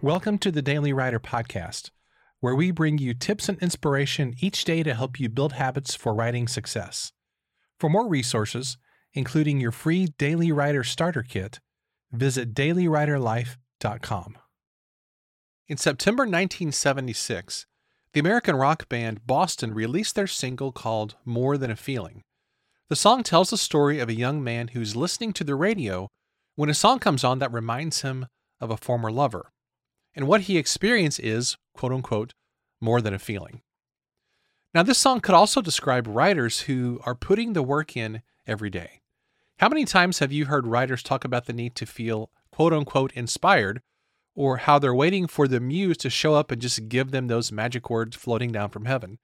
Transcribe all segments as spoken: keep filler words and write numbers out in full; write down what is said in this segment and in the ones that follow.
Welcome to the Daily Writer Podcast, where we bring you tips and inspiration each day to help you build habits for writing success. For more resources, including your free Daily Writer Starter Kit, visit daily writer life dot com. In September nineteen seventy-six, the American rock band Boston released their single called More Than a Feeling. The song tells the story of a young man who's listening to the radio when a song comes on that reminds him of a former lover. And what he experienced is, quote-unquote, more than a feeling. Now, this song could also describe writers who are putting the work in every day. How many times have you heard writers talk about the need to feel, quote-unquote, inspired, or how they're waiting for the muse to show up and just give them those magic words floating down from heaven?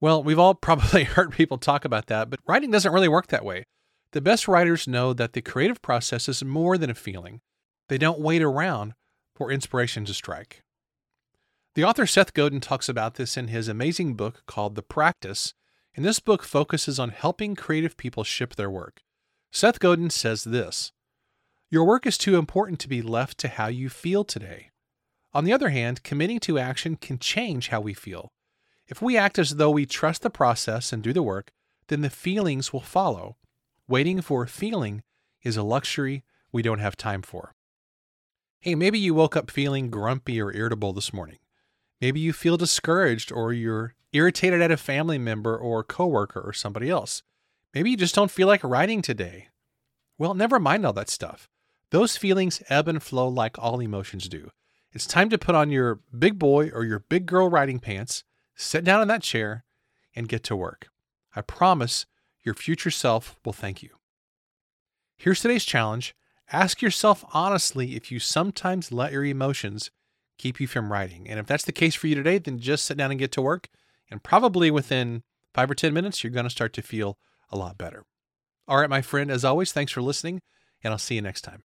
Well, we've all probably heard people talk about that, but writing doesn't really work that way. The best writers know that the creative process is more than a feeling. They don't wait around for inspiration to strike. The author Seth Godin talks about this in his amazing book called The Practice, and this book focuses on helping creative people ship their work. Seth Godin says this: "Your work is too important to be left to how you feel today. On the other hand, committing to action can change how we feel. If we act as though we trust the process and do the work, then the feelings will follow. Waiting for a feeling is a luxury we don't have time for." Hey, maybe you woke up feeling grumpy or irritable this morning. Maybe you feel discouraged, or you're irritated at a family member or coworker or somebody else. Maybe you just don't feel like writing today. Well, never mind all that stuff. Those feelings ebb and flow like all emotions do. It's time to put on your big boy or your big girl writing pants, sit down in that chair, and get to work. I promise your future self will thank you. Here's today's challenge. Ask yourself honestly if you sometimes let your emotions keep you from writing. And if that's the case for you today, then just sit down and get to work. And probably within five or ten minutes, you're going to start to feel a lot better. All right, my friend, as always, thanks for listening, and I'll see you next time.